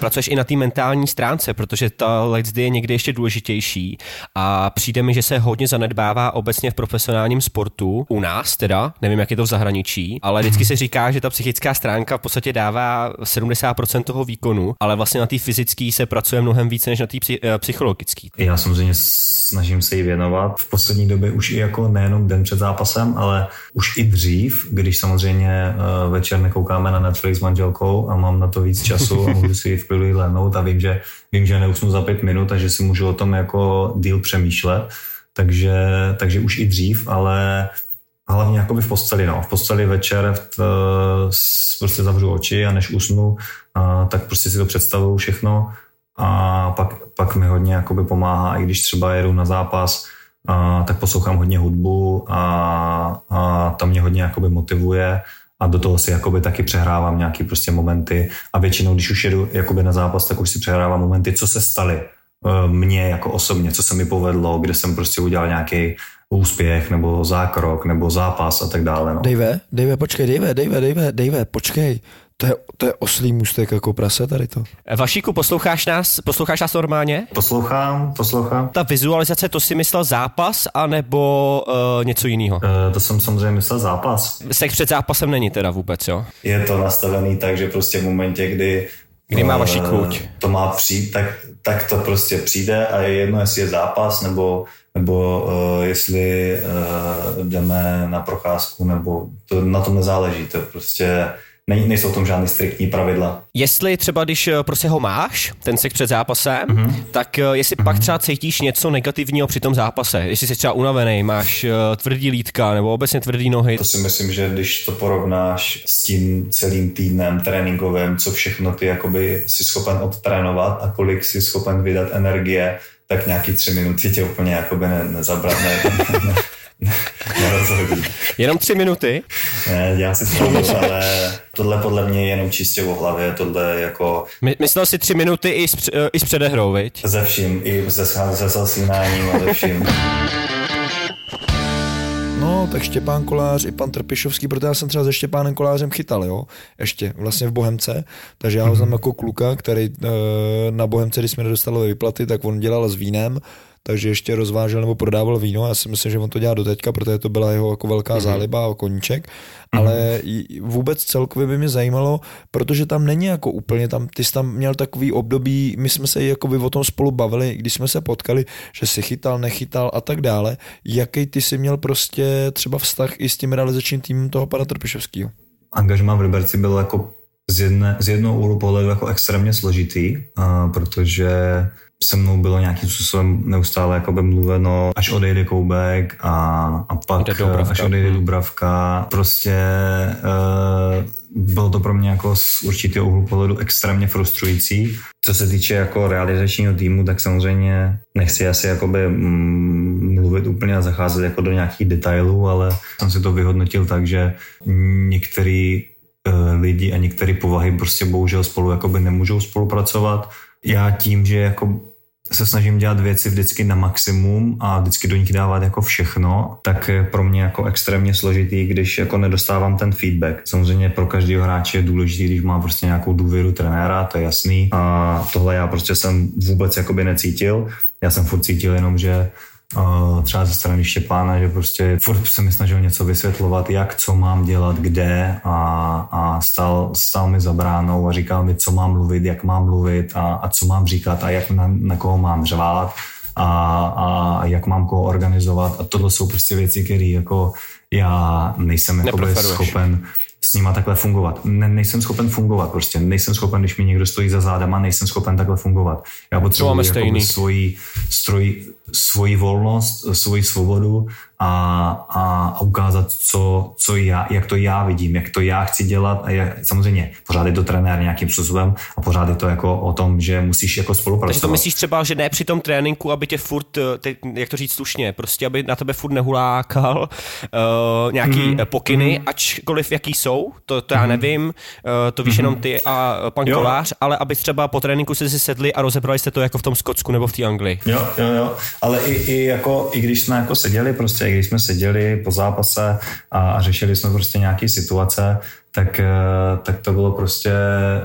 Pracuješ i na té mentální stránce, protože ta leckdy je někdy ještě důležitější a přijde mi, že se hodně zanedbává obecně v profesionálním sportu, u nás teda, nevím, jak je to v zahraničí, ale vždycky se říká, že ta psychická stránka v podstatě dává sedmdesát procent toho výkonu, ale vlastně na té fyzické se pracuje mnohem více než na té psychologické. Já samozřejmě snažím se jí věnovat. V poslední době už i jako nejenom den před zápasem, ale už i dřív, když samozřejmě večer nekoukáme na Netflix s manželkou a mám na to víc času a můžu si chvíli lehnout a vím, že, vím, že neusnu za pět minut a že si můžu o tom jako díl přemýšlet, takže, takže už i dřív, ale hlavně jakoby v posteli, no. V posteli večer t, prostě zavřu oči a než usnu, a, tak prostě si to představuju všechno a pak, pak mi hodně jakoby pomáhá, i když třeba jedu na zápas, a, tak poslouchám hodně hudbu a, a ta mě hodně jakoby motivuje a do toho si jakoby taky přehrávám nějaký prostě momenty a většinou, když už jedu jakoby na zápas, tak už si přehrávám momenty, co se staly mně jako osobně, co se mi povedlo, kde jsem prostě udělal nějaký úspěch nebo zákrok nebo zápas a tak dále. No. Dave, Dave, počkej, Dave, Dave, Dave, Dave, počkej. To je, to je oslý můstek jako prase tady to. Vašíku, posloucháš nás? Posloucháš nás normálně? Poslouchám, poslouchám. Ta vizualizace, to si myslel zápas, anebo uh, něco jiného? Uh, to jsem samozřejmě myslel zápas. Sek před zápasem není teda vůbec, jo? Je to nastavený tak, že prostě v momentě, kdy Kdy má vaší kouč. To má přijít, tak, tak to prostě přijde a je jedno, jestli je zápas, nebo, nebo uh, jestli uh, jdeme na procházku, nebo to, na tom nezáleží, to prostě nej, nejsou v tom žádný striktní pravidla. Jestli třeba, když prostě ho máš, ten sek před zápasem, mm-hmm. tak jestli mm-hmm. pak třeba cítíš něco negativního při tom zápase, jestli jsi třeba unavený, máš tvrdý lítka nebo obecně tvrdý nohy. To si myslím, že když to porovnáš s tím celým týdnem tréninkovým, co všechno ty jakoby jsi schopen odtrénovat a kolik jsi schopen vydat energie, tak nějaký tři minuty tě úplně jakoby ne, nezabratne. Jenom tři minuty? Ne, já si spolu, ale tohle podle mě je jenom čistě o hlavě, tohle jako... My, myslel si tři minuty i s, i s předehrou, viď? Ze vším, i ze, ze zasínáním a ze vším. No, tak Štěpán Kolář i pan Trpišovský, protože já jsem třeba se Štěpánem Kolářem chytal, jo, ještě vlastně v Bohemce, takže já ho znám jako kluka, který na Bohemce, když jsme nedostali výplaty, tak on dělal s vínem, takže ještě rozvážel nebo prodával víno. Já si myslím, že on to dělá doteďka, protože to byla jeho jako velká záliba a koníček. Ale vůbec celkově by mě zajímalo, protože tam není jako úplně, tam, ty jsi tam měl takový období, my jsme se jakoby o tom spolu bavili, když jsme se potkali, že si chytal, nechytal a tak dále. Jaký ty jsi měl prostě třeba vztah i s tím realizačním týmem toho pana Trpišovského? Angažmá v Liberci byl jako z, jedne, z jednoho úhlu pohledu jako extrémně složitý, protože se mnou bylo nějakým způsobem neustále jakoby mluveno, až odejde Koubek a, a pak až odejde Dubravka. Prostě e, bylo to pro mě jako z určitého úhlu pohledu extrémně frustrující. Co se týče jako realizačního týmu, tak samozřejmě nechci asi jakoby mluvit úplně a zacházet jako do nějakých detailů, ale jsem si to vyhodnotil tak, že některý e, lidi a některé povahy prostě bohužel spolu jakoby nemůžou spolupracovat. Já tím, že jako se snažím dělat věci vždycky na maximum a vždycky do nich dávat jako všechno, tak je pro mě jako extrémně složitý, když jako nedostávám ten feedback. Samozřejmě pro každého hráče je důležitý, když má prostě nějakou důvěru trenéra, to je jasný. A tohle já prostě jsem vůbec jakoby necítil. Já jsem furt cítil jenom, že třeba ze strany Štěpána, že prostě furt se mi snažil něco vysvětlovat, jak, co mám dělat, kde a, a stál, stál mi za bránou a říkal mi, co mám mluvit, jak mám mluvit a, a co mám říkat a jak na, na koho mám řvát a, a jak mám koho organizovat a tohle jsou prostě věci, které jako já nejsem schopen s nima takhle fungovat. Ne, nejsem schopen fungovat prostě, nejsem schopen, když mi někdo stojí za zádama, nejsem schopen takhle fungovat. Já potřebuji jakoby svoji stroj, svoji volnost, svoji svobodu a, a, a ukázat, co, co já, jak to já vidím, jak to já chci dělat a jak, samozřejmě pořád je to trenér nějakým způsobem a pořád je to jako o tom, že musíš jako spolupracovat. Takže to myslíš třeba, že ne při tom tréninku, aby tě furt, te, jak to říct slušně, prostě aby na tebe furt nehulákal uh, nějaký mm, pokyny, mm. ačkoliv jaký jsou, to, to já nevím, uh, to víš mm. jenom ty a pan jo. Kolář, ale aby třeba po tréninku jste si sedli a rozebrali jste to jako v tom Skotsku nebo v té Anglii. Jo, jo, jo. Ale i, i, jako, i když jsme jako seděli, prostě, i když jsme seděli po zápase a, a řešili jsme prostě nějaké situace, tak, tak to bylo prostě,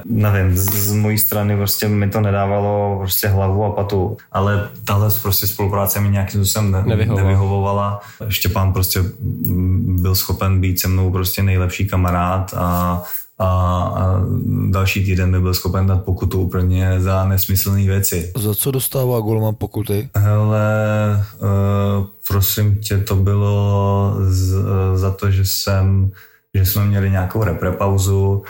nevím, z, z mojí strany prostě mi to nedávalo prostě hlavu a patu, ale tahle prostě spolupráce mi nějakým způsobem ne, Nevyhoval. nevyhovovala. Štěpán prostě byl schopen být se mnou prostě nejlepší kamarád a a další týden mi byl schopen dát pokutu úplně za nesmyslné věci. Za co dostává golman pokuty? Hele, uh, prosím tě, to bylo z, uh, za to, že jsem, že jsme měli nějakou reprepauzu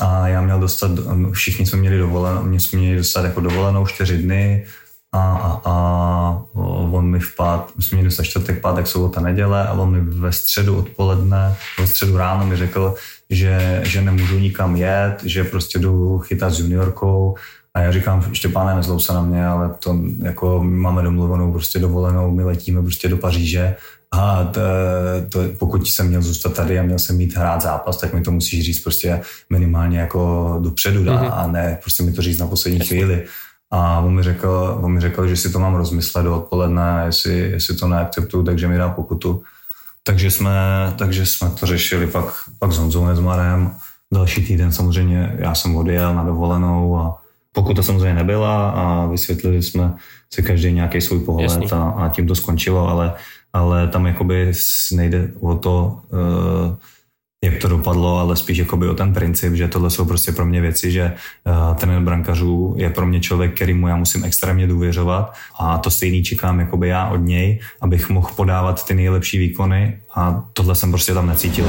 a já měl dostat, všichni jsme měli dovolenou, mě jsme měli dostat jako dovolenou čtyři dny a, a, a on mi vpadl, my jsme měli dostat čtvrtek, pátek, sobota, neděle a on mi ve středu odpoledne, ve středu ráno mi řekl, že, že nemůžu nikam jet, že prostě jdu chytat s juniorkou A já říkám, Štěpáne, nezlob se na mě, ale to jako máme domluvenou prostě dovolenou, my letíme prostě do Paříže. Aha, to, to, pokud jsem měl zůstat tady a měl jsem mít hrát zápas, tak mi to musíš říct prostě minimálně jako dopředu, mm-hmm. a ne prostě mi to říct na poslední Jasně. chvíli. A on mi, řekl, on mi řekl, že si to mám rozmyslet do odpoledne, jestli, jestli to neakceptuju, takže mi dá pokutu. Takže jsme, takže jsme to řešili pak, pak s Honzou Nezmarem. Další týden samozřejmě já jsem odjel na dovolenou a pokuta samozřejmě nebyla a vysvětlili jsme si každý nějaký svůj pohled a, a tím to skončilo, ale, ale tam jakoby nejde o to, uh, jak to dopadlo, ale spíš jakoby o ten princip, že tohle jsou prostě pro mě věci, že uh, trenér brankařů je pro mě člověk, kterýmu já musím extrémně důvěřovat a to stejný čekám jakoby já od něj, abych mohl podávat ty nejlepší výkony a tohle jsem prostě tam necítil.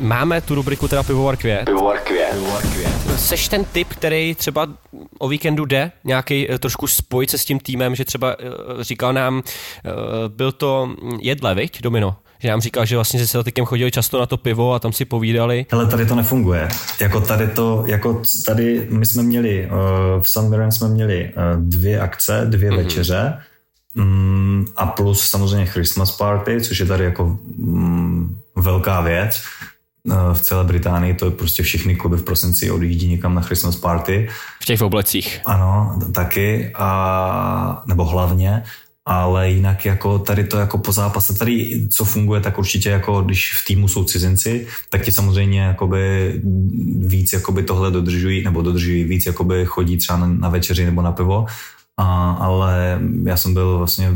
Máme tu rubriku teda Pivovar Květ. Pivovar Květ. Pivovar Květ. Seš ten typ, který třeba o víkendu jde nějaký trošku spojit se s tím týmem, že třeba říkal nám, byl to Jedle, viď, Domino? Že nám říkal, že vlastně se Celticem chodili často na to pivo a tam si povídali. Hele, tady to nefunguje. Jako tady to, jako tady my jsme měli, v Saint Mirren jsme měli dvě akce, dvě mm-hmm. večeře a plus samozřejmě Christmas party, což je tady jako mm, velká věc. V celé Británii, to je prostě všechny kluby v prosinci odjíždí někam na Christmas party. V těch oblecích. Ano, taky, a, nebo hlavně, ale jinak jako tady to jako po zápase, tady co funguje, tak určitě jako když v týmu jsou cizinci, tak ti samozřejmě jakoby víc jakoby tohle dodržují, nebo dodržují víc, jakoby chodí třeba na, na večeři nebo na pivo, a, ale já jsem byl vlastně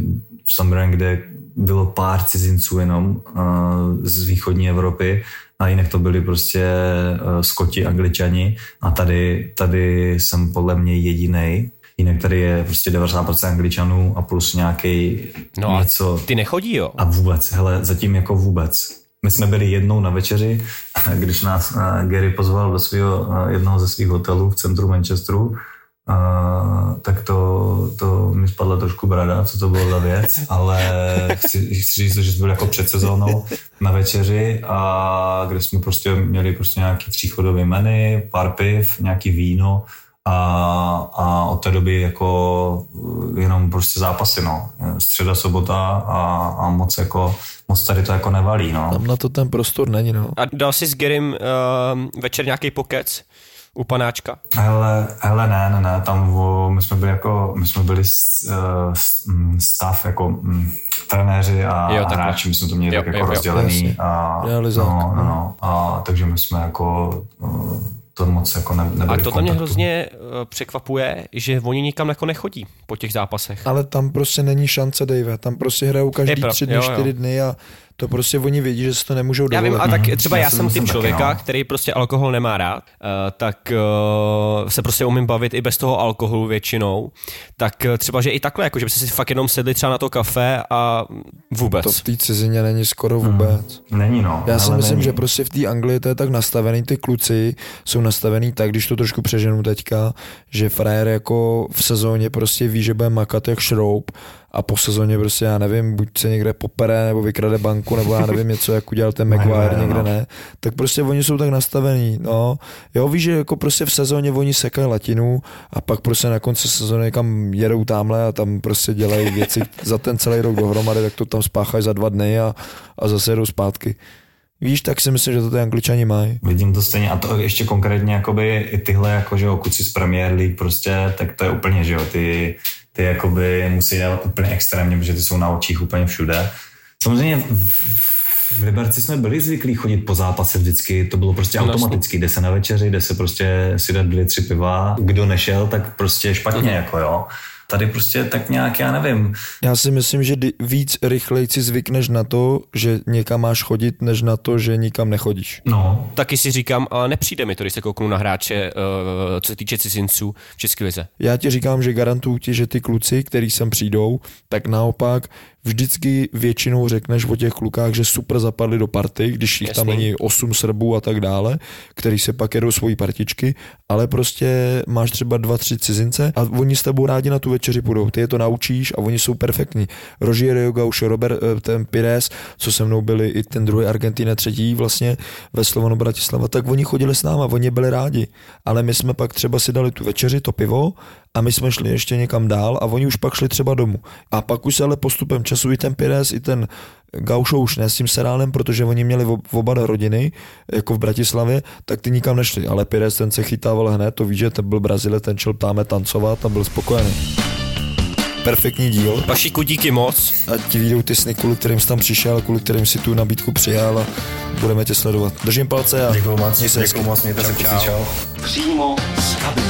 v Saint Mirren, kde bylo pár cizinců jenom a, z východní Evropy, a jinak to byli prostě Skoti, Angličani a tady, tady jsem podle mě jedinej. Jinak tady je prostě devadesát procent Angličanů a plus nějaký no něco. Ty nechodí, jo? A vůbec, hele, zatím jako vůbec. My jsme byli jednou na večeři, když nás Gary pozval do svýho, jednoho ze svých hotelů v centru Manchesteru, Uh, tak to, to mi spadla trošku brada, co to bylo za věc, ale chci, chci říct, že jsme byli jako před sezónou na večeři, a kde jsme prostě měli prostě nějaký tříchodový menu, pár piv, nějaký víno a, a od té doby jako jenom prostě zápasy, no. Středa, sobota a, a moc jako moc tady to jako nevalí, no. Tam na to ten prostor není, no. A dal jsi s Gerim uh, večer nějaký pokec? U panáčka? Hele, hele ne, ne, ne, tam o, my jsme byli jako, my jsme byli stav jako trenéři a jo, hráči, my jsme to měli jo, tak jo, jako jo, rozdělený a, no, no, a takže my jsme jako to moc jako ne, nebyli v kontaktu. A to tam mě hrozně překvapuje, že oni nikam jako nechodí po těch zápasech. Ale tam prostě není šance, Dave, tam prostě hrajou každý tři dny, čtyři dny a to prostě oni vědí, že se to nemůžou dovolit. Já vím, a tak třeba já, já jsem typ člověka, taky, no. který prostě alkohol nemá rád, tak se prostě umím bavit i bez toho alkoholu většinou. Tak třeba, že i takhle, jako, že byste si fakt jenom sedli třeba na to kafe a vůbec. To v té cizině není skoro vůbec. Hmm. Není, no. Já si myslím, není. Že prostě v té Anglii to je tak nastavený, ty kluci jsou nastavený tak, když to trošku přeženu teďka, že frajer jako v sezóně prostě ví, že bude makat jak šroub, a po sezóně prostě, já nevím, buď se někde popere, nebo vykrade banku, nebo já nevím něco, jak udělal ten Maguire, no, někde no. ne. Tak prostě oni jsou tak nastavení, no. Jo, víš, že jako prostě v sezóně oni sekají latinu a pak prostě na konci sezóny někam jedou támhle a tam prostě dělají věci za ten celý rok dohromady, tak to tam spáchají za dva dny a, a zase jedou zpátky. Víš, tak si myslím, že to ty Angličani mají. Vidím to stejně, a to ještě konkrétně jakoby i tyhle, jako že jo, kuci z Premier League prostě, tak to je úplně, že jo, ty... ty jakoby musí dávat úplně extrémně, protože ty jsou na očích úplně všude. Samozřejmě v Liberci jsme byli zvyklí chodit po zápase vždycky, to bylo prostě automaticky, jde se na večeři, jde se prostě si dát dvě, tři piva, kdo nešel, tak prostě špatně, jako jo. Tady prostě tak nějak, já nevím. Já si myslím, že víc rychleji si zvykneš na to, že někam máš chodit, než na to, že nikam nechodíš. No. Taky si říkám, ale nepřijde mi to, když se kouknu na hráče, co se týče cizinců v České lize. Já ti říkám, že garantuju ti, že ty kluci, který sem přijdou, tak naopak vždycky většinou řekneš o těch klukách, že super zapadli do party, když jich Jasný. Tam není osm Srbů a tak dále, který se pak jedou svojí partičky, ale prostě máš třeba dva, tři cizince a oni s tebou rádi na tu večeři půjdou. Ty je to naučíš a oni jsou perfektní. Roger Yoga, už Robert ten Pires, co se mnou byli i ten druhý Argentina, třetí vlastně ve Slovanu Bratislava, tak oni chodili s náma, oni byli rádi. Ale my jsme pak třeba si dali tu večeři, to pivo a my jsme šli ještě někam dál a oni už pak šli třeba domů. A pak už se ale postupem času i ten Pires, i ten Gaušo už ne s tím Serálem, protože oni měli oba rodiny, jako v Bratislavě, tak ty nikam nešli. Ale Pires ten se chytával hned, to víš, že ten byl Brazile, ten šel ptáme tancovat, tam byl spokojený. Perfektní díl. Pašiku, díky moc. A ti vyjdou ty sny, kvůli kterým jsi tam přišel, kvůli kterým si tu nabídku přijal a budeme tě sledovat. Držím palce a děkuju moc, děkuju moc, mějte se hezky. Přímo z kabiny.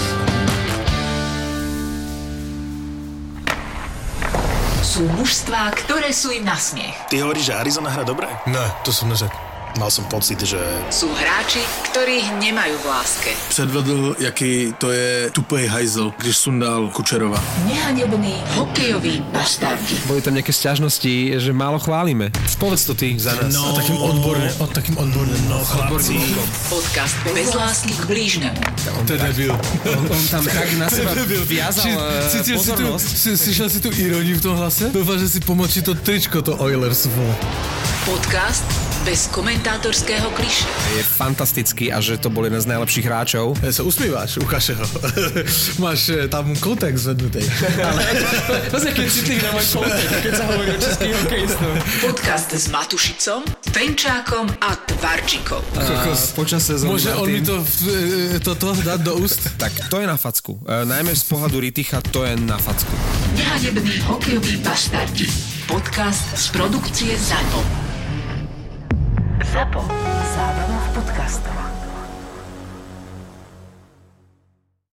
Sú mužstvá, ktoré sú im na smiech. Ty hovoríš, že Arizona hra dobre? Ne, to som neřekl. Mal som pocit, že... Sú hráči, ktorých nemajú v láske. Předvedl, jaký to je tupej hajzel, když sundal Kučerova. Nehanebný hokejový bastard. Boli tam nejaké sťažnosti, že málo chválime. Povedz to ty za nás. No, o takým odborným, o takým odborným, no chlapci. Podcast bez lásky k blížnemu. To je debil. On, on tam tak na seba viazal Či, pozornosť. Si, slyšel si tu ironii v tom hlase? Doufám, že si pomočí to tričko, to Oilers. Podcast bez komentátorského kliše. Je fantastický a že to bol jeden z najlepších hráčov. Ja sa usmíváš, ukáže ho. Máš tam koutek zvednutý. Ale to je keď citlivý na môj koutek, keď sa hovorí o českých hokejistov. Podcast s Matušicom, Penčákom a Tvarčíkom. Počas sezóny. Môže on mi to toto dať do úst? Tak to je na facku. E, najmä z pohľadu Ryticha to je na facku. Nehanebný hokejový bastardi. Podcast z produkcie ZAPO. ZAPO. Zábrná v podcastovách.